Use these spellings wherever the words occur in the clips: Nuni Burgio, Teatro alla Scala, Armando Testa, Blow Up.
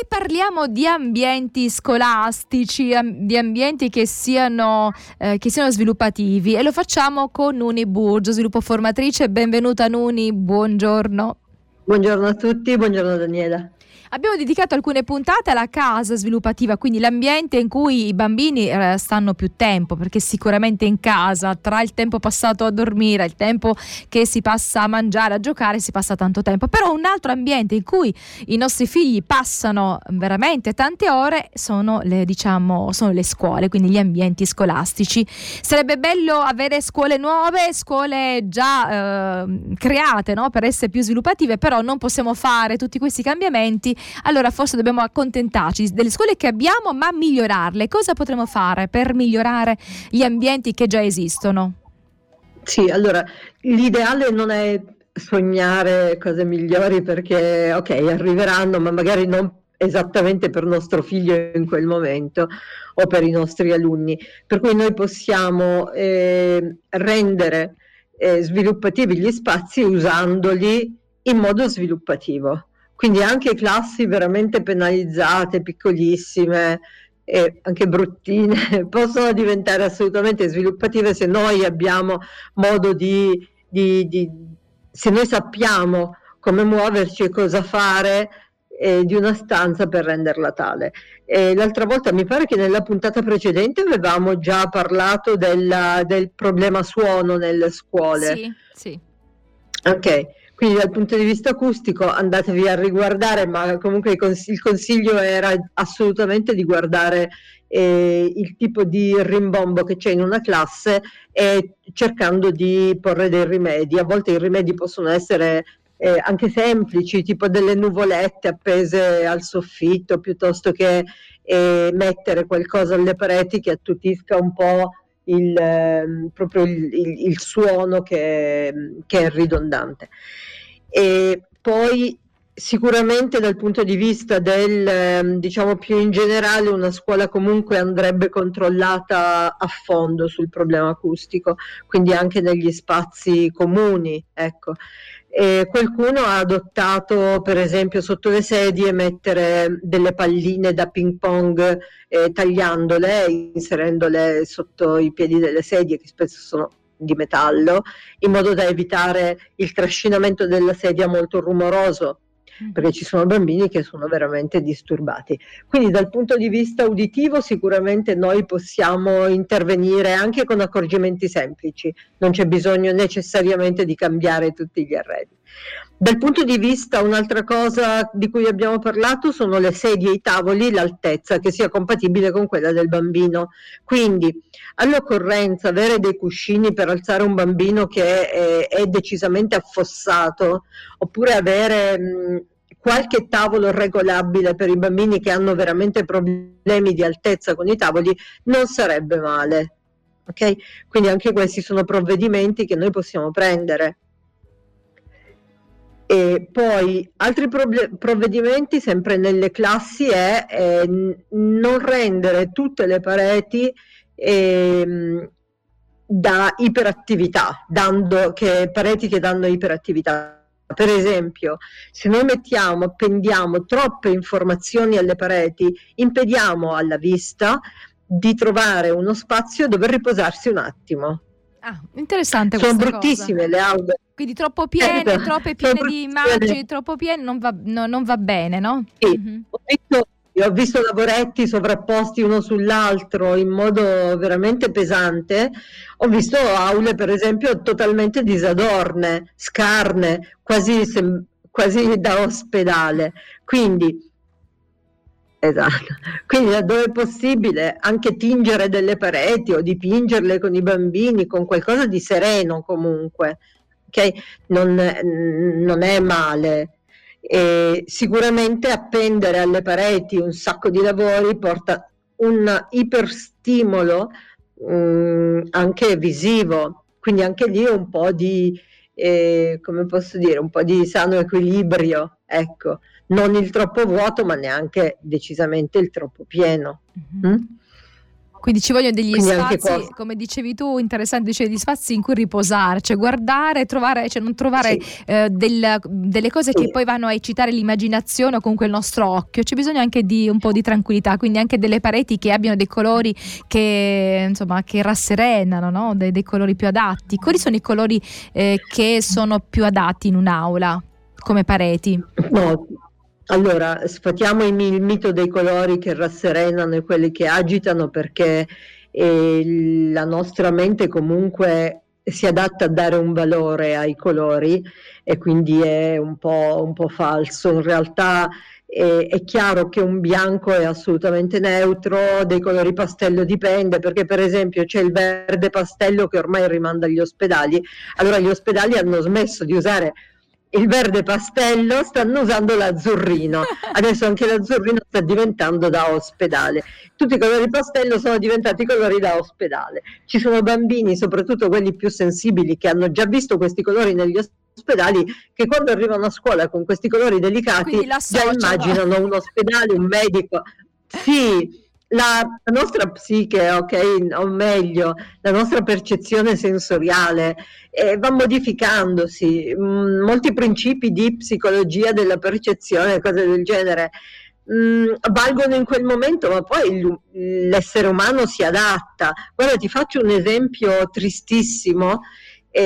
E parliamo di ambienti scolastici, di ambienti che siano sviluppativi, e lo facciamo con Nuni Burgio, sviluppo formatrice. Benvenuta Nuni, buongiorno. Buongiorno a tutti, buongiorno Daniela. Abbiamo dedicato alcune puntate alla casa sviluppativa, quindi l'ambiente in cui i bambini stanno più tempo, perché sicuramente in casa, tra il tempo passato a dormire, il tempo che si passa a mangiare, a giocare, si passa tanto tempo. Però un altro ambiente in cui i nostri figli passano veramente tante ore sono le scuole, quindi gli ambienti scolastici. Sarebbe bello avere scuole nuove, scuole già create, no? Per essere più sviluppative, però non possiamo fare tutti questi cambiamenti. Allora forse dobbiamo accontentarci delle scuole che abbiamo, ma migliorarle. Cosa potremmo fare per migliorare gli ambienti che già esistono? Sì, allora l'ideale non è sognare cose migliori, perché ok, arriveranno, ma magari non esattamente per nostro figlio in quel momento o per i nostri alunni. Per cui noi possiamo rendere sviluppativi gli spazi usandoli in modo sviluppativo. Quindi anche classi veramente penalizzate, piccolissime e anche bruttine, possono diventare assolutamente sviluppative se noi abbiamo modo se noi sappiamo come muoverci e cosa fare di una stanza per renderla tale. L'altra volta mi pare che nella puntata precedente avevamo già parlato del problema suono nelle scuole. Sì, sì. Ok. Quindi dal punto di vista acustico andatevi a riguardare, ma comunque il consiglio era assolutamente di guardare il tipo di rimbombo che c'è in una classe e cercando di porre dei rimedi. A volte i rimedi possono essere anche semplici, tipo delle nuvolette appese al soffitto, piuttosto che mettere qualcosa alle pareti che attutisca un po' proprio il suono che è ridondante. E poi sicuramente dal punto di vista diciamo più in generale, una scuola comunque andrebbe controllata a fondo sul problema acustico, quindi anche negli spazi comuni, ecco. E qualcuno ha adottato per esempio sotto le sedie mettere delle palline da ping pong, tagliandole e inserendole sotto i piedi delle sedie, che spesso sono di metallo, in modo da evitare il trascinamento della sedia molto rumoroso, perché ci sono bambini che sono veramente disturbati. Quindi dal punto di vista uditivo sicuramente noi possiamo intervenire anche con accorgimenti semplici, non c'è bisogno necessariamente di cambiare tutti gli arredi. Dal punto di vista, un'altra cosa di cui abbiamo parlato sono le sedie e i tavoli, l'altezza che sia compatibile con quella del bambino. Quindi all'occorrenza avere dei cuscini per alzare un bambino che è decisamente affossato, oppure avere qualche tavolo regolabile per i bambini che hanno veramente problemi di altezza con i tavoli non sarebbe male. Okay? Quindi anche questi sono provvedimenti che noi possiamo prendere. E poi altri provvedimenti sempre nelle classi è non rendere tutte le pareti da iperattività, pareti che danno iperattività. Per esempio, se noi appendiamo troppe informazioni alle pareti, impediamo alla vista di trovare uno spazio dove riposarsi un attimo. Ah, interessante questa cosa. Sono bruttissime le aule. Quindi troppe piene di immagini, troppo piene non va bene, no? Sì, mm-hmm. Ho visto lavoretti sovrapposti uno sull'altro in modo veramente pesante, ho visto aule per esempio totalmente disadorne, scarne, quasi da ospedale. Quindi laddove è possibile anche tingere delle pareti o dipingerle con i bambini, con qualcosa di sereno comunque. Okay? Non è male. E sicuramente appendere alle pareti un sacco di lavori porta un iperstimolo anche visivo, quindi anche lì un po' di come posso dire, un po' di sano equilibrio, ecco, non il troppo vuoto ma neanche decisamente il troppo pieno. Mm-hmm. Quindi ci vogliono degli spazi, come dicevi tu, interessanti, degli spazi in cui riposare, cioè guardare, trovare, cioè non trovare delle cose che poi vanno a eccitare l'immaginazione o comunque il nostro occhio. C'è bisogno anche di un po' di tranquillità, quindi anche delle pareti che abbiano dei colori che, insomma, che rasserenano, no? Dei colori più adatti. Quali sono i colori che sono più adatti in un'aula come pareti? No. Allora, sfatiamo il mito dei colori che rasserenano e quelli che agitano, perché la nostra mente comunque si adatta a dare un valore ai colori e quindi è un po' falso. In realtà è chiaro che un bianco è assolutamente neutro, dei colori pastello dipende, perché per esempio c'è il verde pastello che ormai rimanda agli ospedali. Allora gli ospedali hanno smesso di usare il verde pastello, stanno usando l'azzurrino. Adesso anche l'azzurrino sta diventando da ospedale. Tutti i colori pastello sono diventati colori da ospedale. Ci sono bambini, soprattutto quelli più sensibili, che hanno già visto questi colori negli ospedali, che quando arrivano a scuola con questi colori delicati già immaginano un ospedale, un medico. Sì, la nostra psiche, ok, o meglio, la nostra percezione sensoriale va modificandosi. Molti principi di psicologia della percezione, cose del genere, valgono in quel momento, ma poi l'essere umano si adatta. Guarda, ti faccio un esempio tristissimo.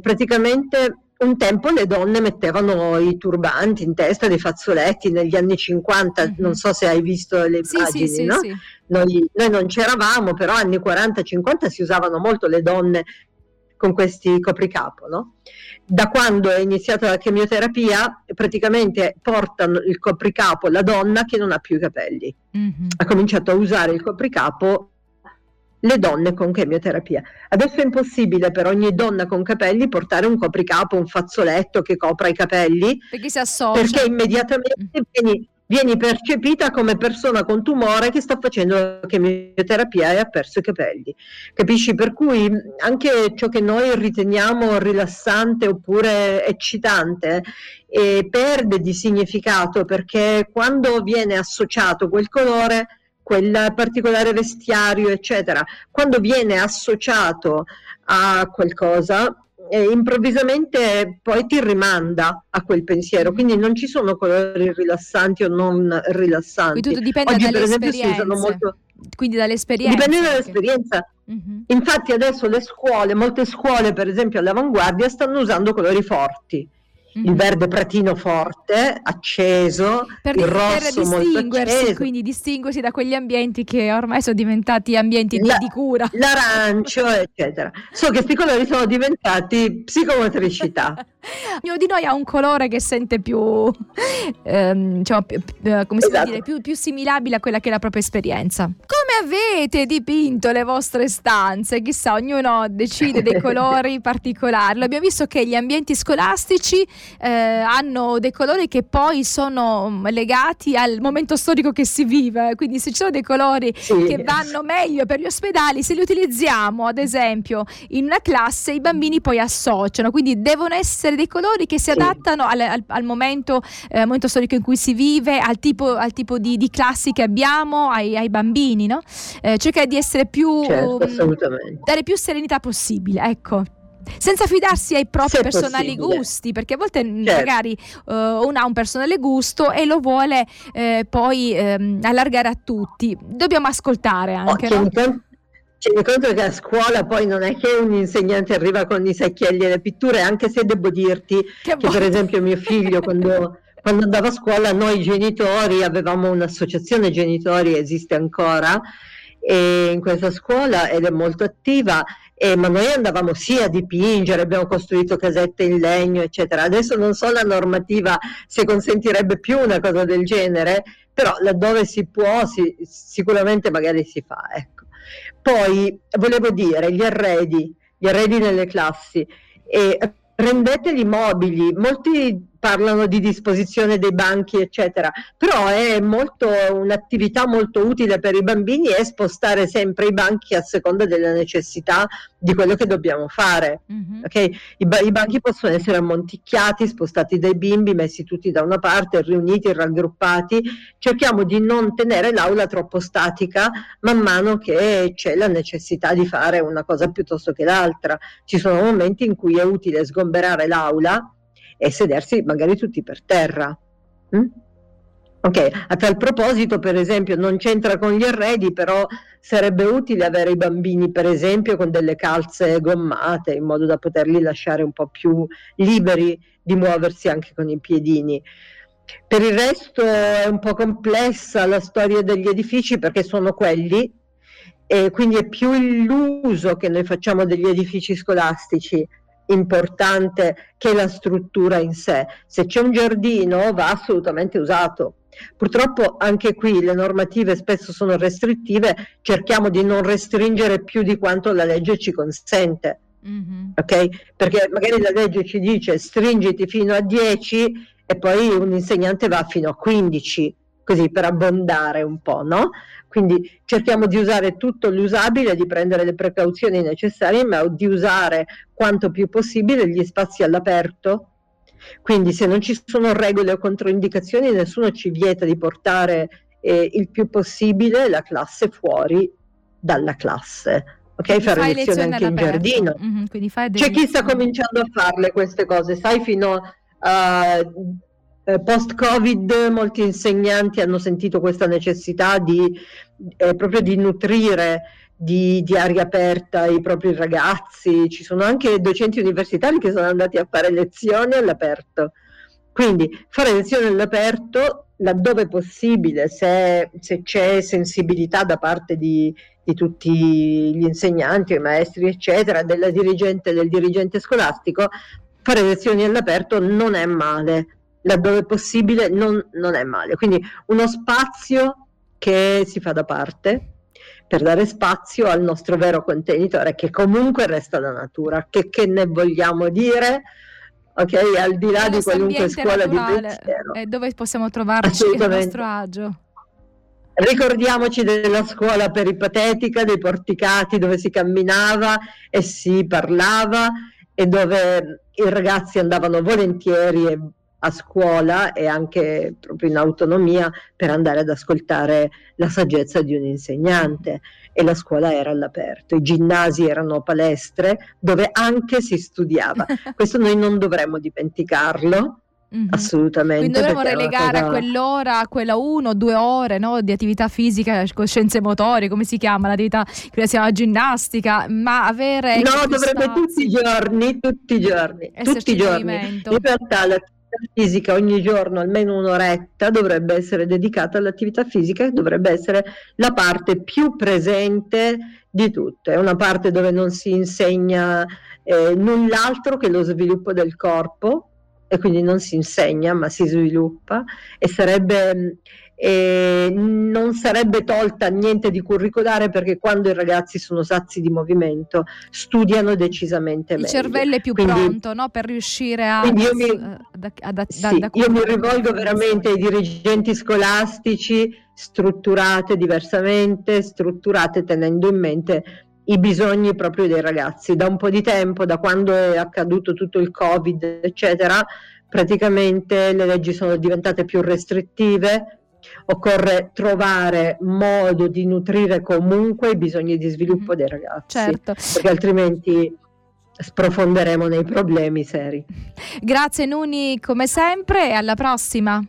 Praticamente un tempo le donne mettevano i turbanti in testa, dei fazzoletti, negli anni 50, non so se hai visto le pagine, sì, no? Sì, sì. Noi non c'eravamo, però anni 40-50 si usavano molto le donne con questi copricapo, no? Da quando è iniziata la chemioterapia praticamente portano il copricapo la donna che non ha più i capelli. Ha cominciato a usare il copricapo le donne con chemioterapia. Adesso è impossibile per ogni donna con capelli portare un copricapo, un fazzoletto che copra i capelli, perché si associa, perché immediatamente vieni percepita come persona con tumore che sta facendo chemioterapia e ha perso i capelli. Capisci? Per cui anche ciò che noi riteniamo rilassante oppure eccitante perde di significato, perché quando viene associato quel colore, quel particolare vestiario, eccetera, quando viene associato a qualcosa, improvvisamente poi ti rimanda a quel pensiero. Quindi non ci sono colori rilassanti o non rilassanti. Quindi tutto dipende oggi, per esempio, si usano molto. Quindi dall'esperienza. Dipende dall'esperienza. Infatti adesso le scuole, molte scuole, per esempio all'avanguardia, stanno usando colori forti. Il verde platino forte, acceso, il rosso molto acceso. Quindi distinguersi da quegli ambienti che ormai sono diventati ambienti di cura. L'arancio, eccetera. So che questi colori sono diventati psicomotricità. Ognuno di noi ha un colore che sente più, come si può dire, più similabile a quella che è la propria esperienza. Come avete dipinto le vostre stanze? Chissà, ognuno decide dei colori particolari. Abbiamo visto che gli ambienti scolastici hanno dei colori che poi sono legati al momento storico che si vive, quindi se ci sono dei colori che vanno meglio per gli ospedali, se li utilizziamo ad esempio in una classe, i bambini poi associano, quindi devono essere dei colori che si adattano al momento storico in cui si vive, al tipo di classi che abbiamo, ai bambini, no? Cercare di essere più, assolutamente, dare più serenità possibile, ecco, senza fidarsi ai propri personali gusti, perché a volte magari uno ha un personale gusto e lo vuole poi allargare a tutti. Dobbiamo ascoltare anche, no? Tieni conto che a scuola poi non è che un insegnante arriva con i secchielli e le pitture, anche se devo dirti che per esempio mio figlio quando andava a scuola, noi genitori avevamo un'associazione genitori, esiste ancora, e in questa scuola, ed è molto attiva, ma noi andavamo sì a dipingere, abbiamo costruito casette in legno, eccetera. Adesso non so la normativa se consentirebbe più una cosa del genere, però laddove si può sicuramente magari si fa, ecco. Poi volevo dire, gli arredi nelle classi, rendeteli mobili. Molti parlano di disposizione dei banchi eccetera, però è molto un'attività molto utile per i bambini, è spostare sempre i banchi a seconda della necessità di quello che dobbiamo fare. Okay? I banchi possono essere ammonticchiati, spostati dai bimbi, messi tutti da una parte, riuniti, raggruppati. Cerchiamo di non tenere l'aula troppo statica man mano che c'è la necessità di fare una cosa piuttosto che l'altra. Ci sono momenti in cui è utile sgomberare l'aula e sedersi magari tutti per terra. Ok, a tal proposito, per esempio, non c'entra con gli arredi, però sarebbe utile avere i bambini, per esempio, con delle calze gommate, in modo da poterli lasciare un po' più liberi di muoversi anche con i piedini. Per il resto è un po' complessa la storia degli edifici, perché sono quelli, e quindi è più l'uso che noi facciamo degli edifici scolastici importante che la struttura in sé. Se c'è un giardino va assolutamente usato. Purtroppo anche qui le normative spesso sono restrittive, cerchiamo di non restringere più di quanto la legge ci consente. Ok? Perché magari la legge ci dice stringiti fino a 10 e poi un insegnante va fino a 15, così per abbondare un po', no? Quindi cerchiamo di usare tutto l'usabile, di prendere le precauzioni necessarie, ma di usare quanto più possibile gli spazi all'aperto. Quindi se non ci sono regole o controindicazioni, nessuno ci vieta di portare il più possibile la classe fuori dalla classe. Ok, fare lezioni anche in giardino. C'è chi sta cominciando a farle queste cose, sai, fino a... Post-Covid molti insegnanti hanno sentito questa necessità proprio di nutrire di aria aperta i propri ragazzi. Ci sono anche docenti universitari che sono andati a fare lezioni all'aperto. Quindi fare lezioni all'aperto laddove possibile, se c'è sensibilità da parte di tutti gli insegnanti, i maestri eccetera, della dirigente, del dirigente scolastico, fare lezioni all'aperto non è male. Laddove possibile non è male. Quindi uno spazio che si fa da parte per dare spazio al nostro vero contenitore, che comunque resta la natura, che ne vogliamo dire, ok, al di là di qualunque scuola naturale, di pensiero. È dove possiamo trovarci a nostro agio. Ricordiamoci della scuola peripatetica, dei porticati dove si camminava e si parlava e dove i ragazzi andavano volentieri e a scuola e anche proprio in autonomia per andare ad ascoltare la saggezza di un insegnante, e la scuola era all'aperto, i ginnasi erano palestre dove anche si studiava. Questo noi non dovremmo dimenticarlo. Assolutamente. Quindi dovremmo relegare a quell'ora, a quella 1 o 2 ore, no, di attività fisica, scienze motorie, come si chiama, l'attività che si chiama ginnastica, ma avere... No, dovrebbe tutti i giorni, tutti i giorni. In realtà la fisica ogni giorno almeno un'oretta dovrebbe essere dedicata all'attività fisica, che dovrebbe essere la parte più presente di tutte. È una parte dove non si insegna null'altro che lo sviluppo del corpo, e quindi non si insegna ma si sviluppa, e non sarebbe tolta niente di curricolare, perché quando i ragazzi sono sazi di movimento studiano decisamente meglio. Il cervello è più pronto, no, per riuscire a... Io mi rivolgo veramente ai dirigenti scolastici, strutturate diversamente, strutturate tenendo in mente i bisogni proprio dei ragazzi. Da un po' di tempo, da quando è accaduto tutto il Covid eccetera, praticamente le leggi sono diventate più restrittive. Occorre trovare modo di nutrire comunque i bisogni di sviluppo dei ragazzi, certo, perché altrimenti sprofonderemo nei problemi seri. Grazie Nuni, come sempre, e alla prossima.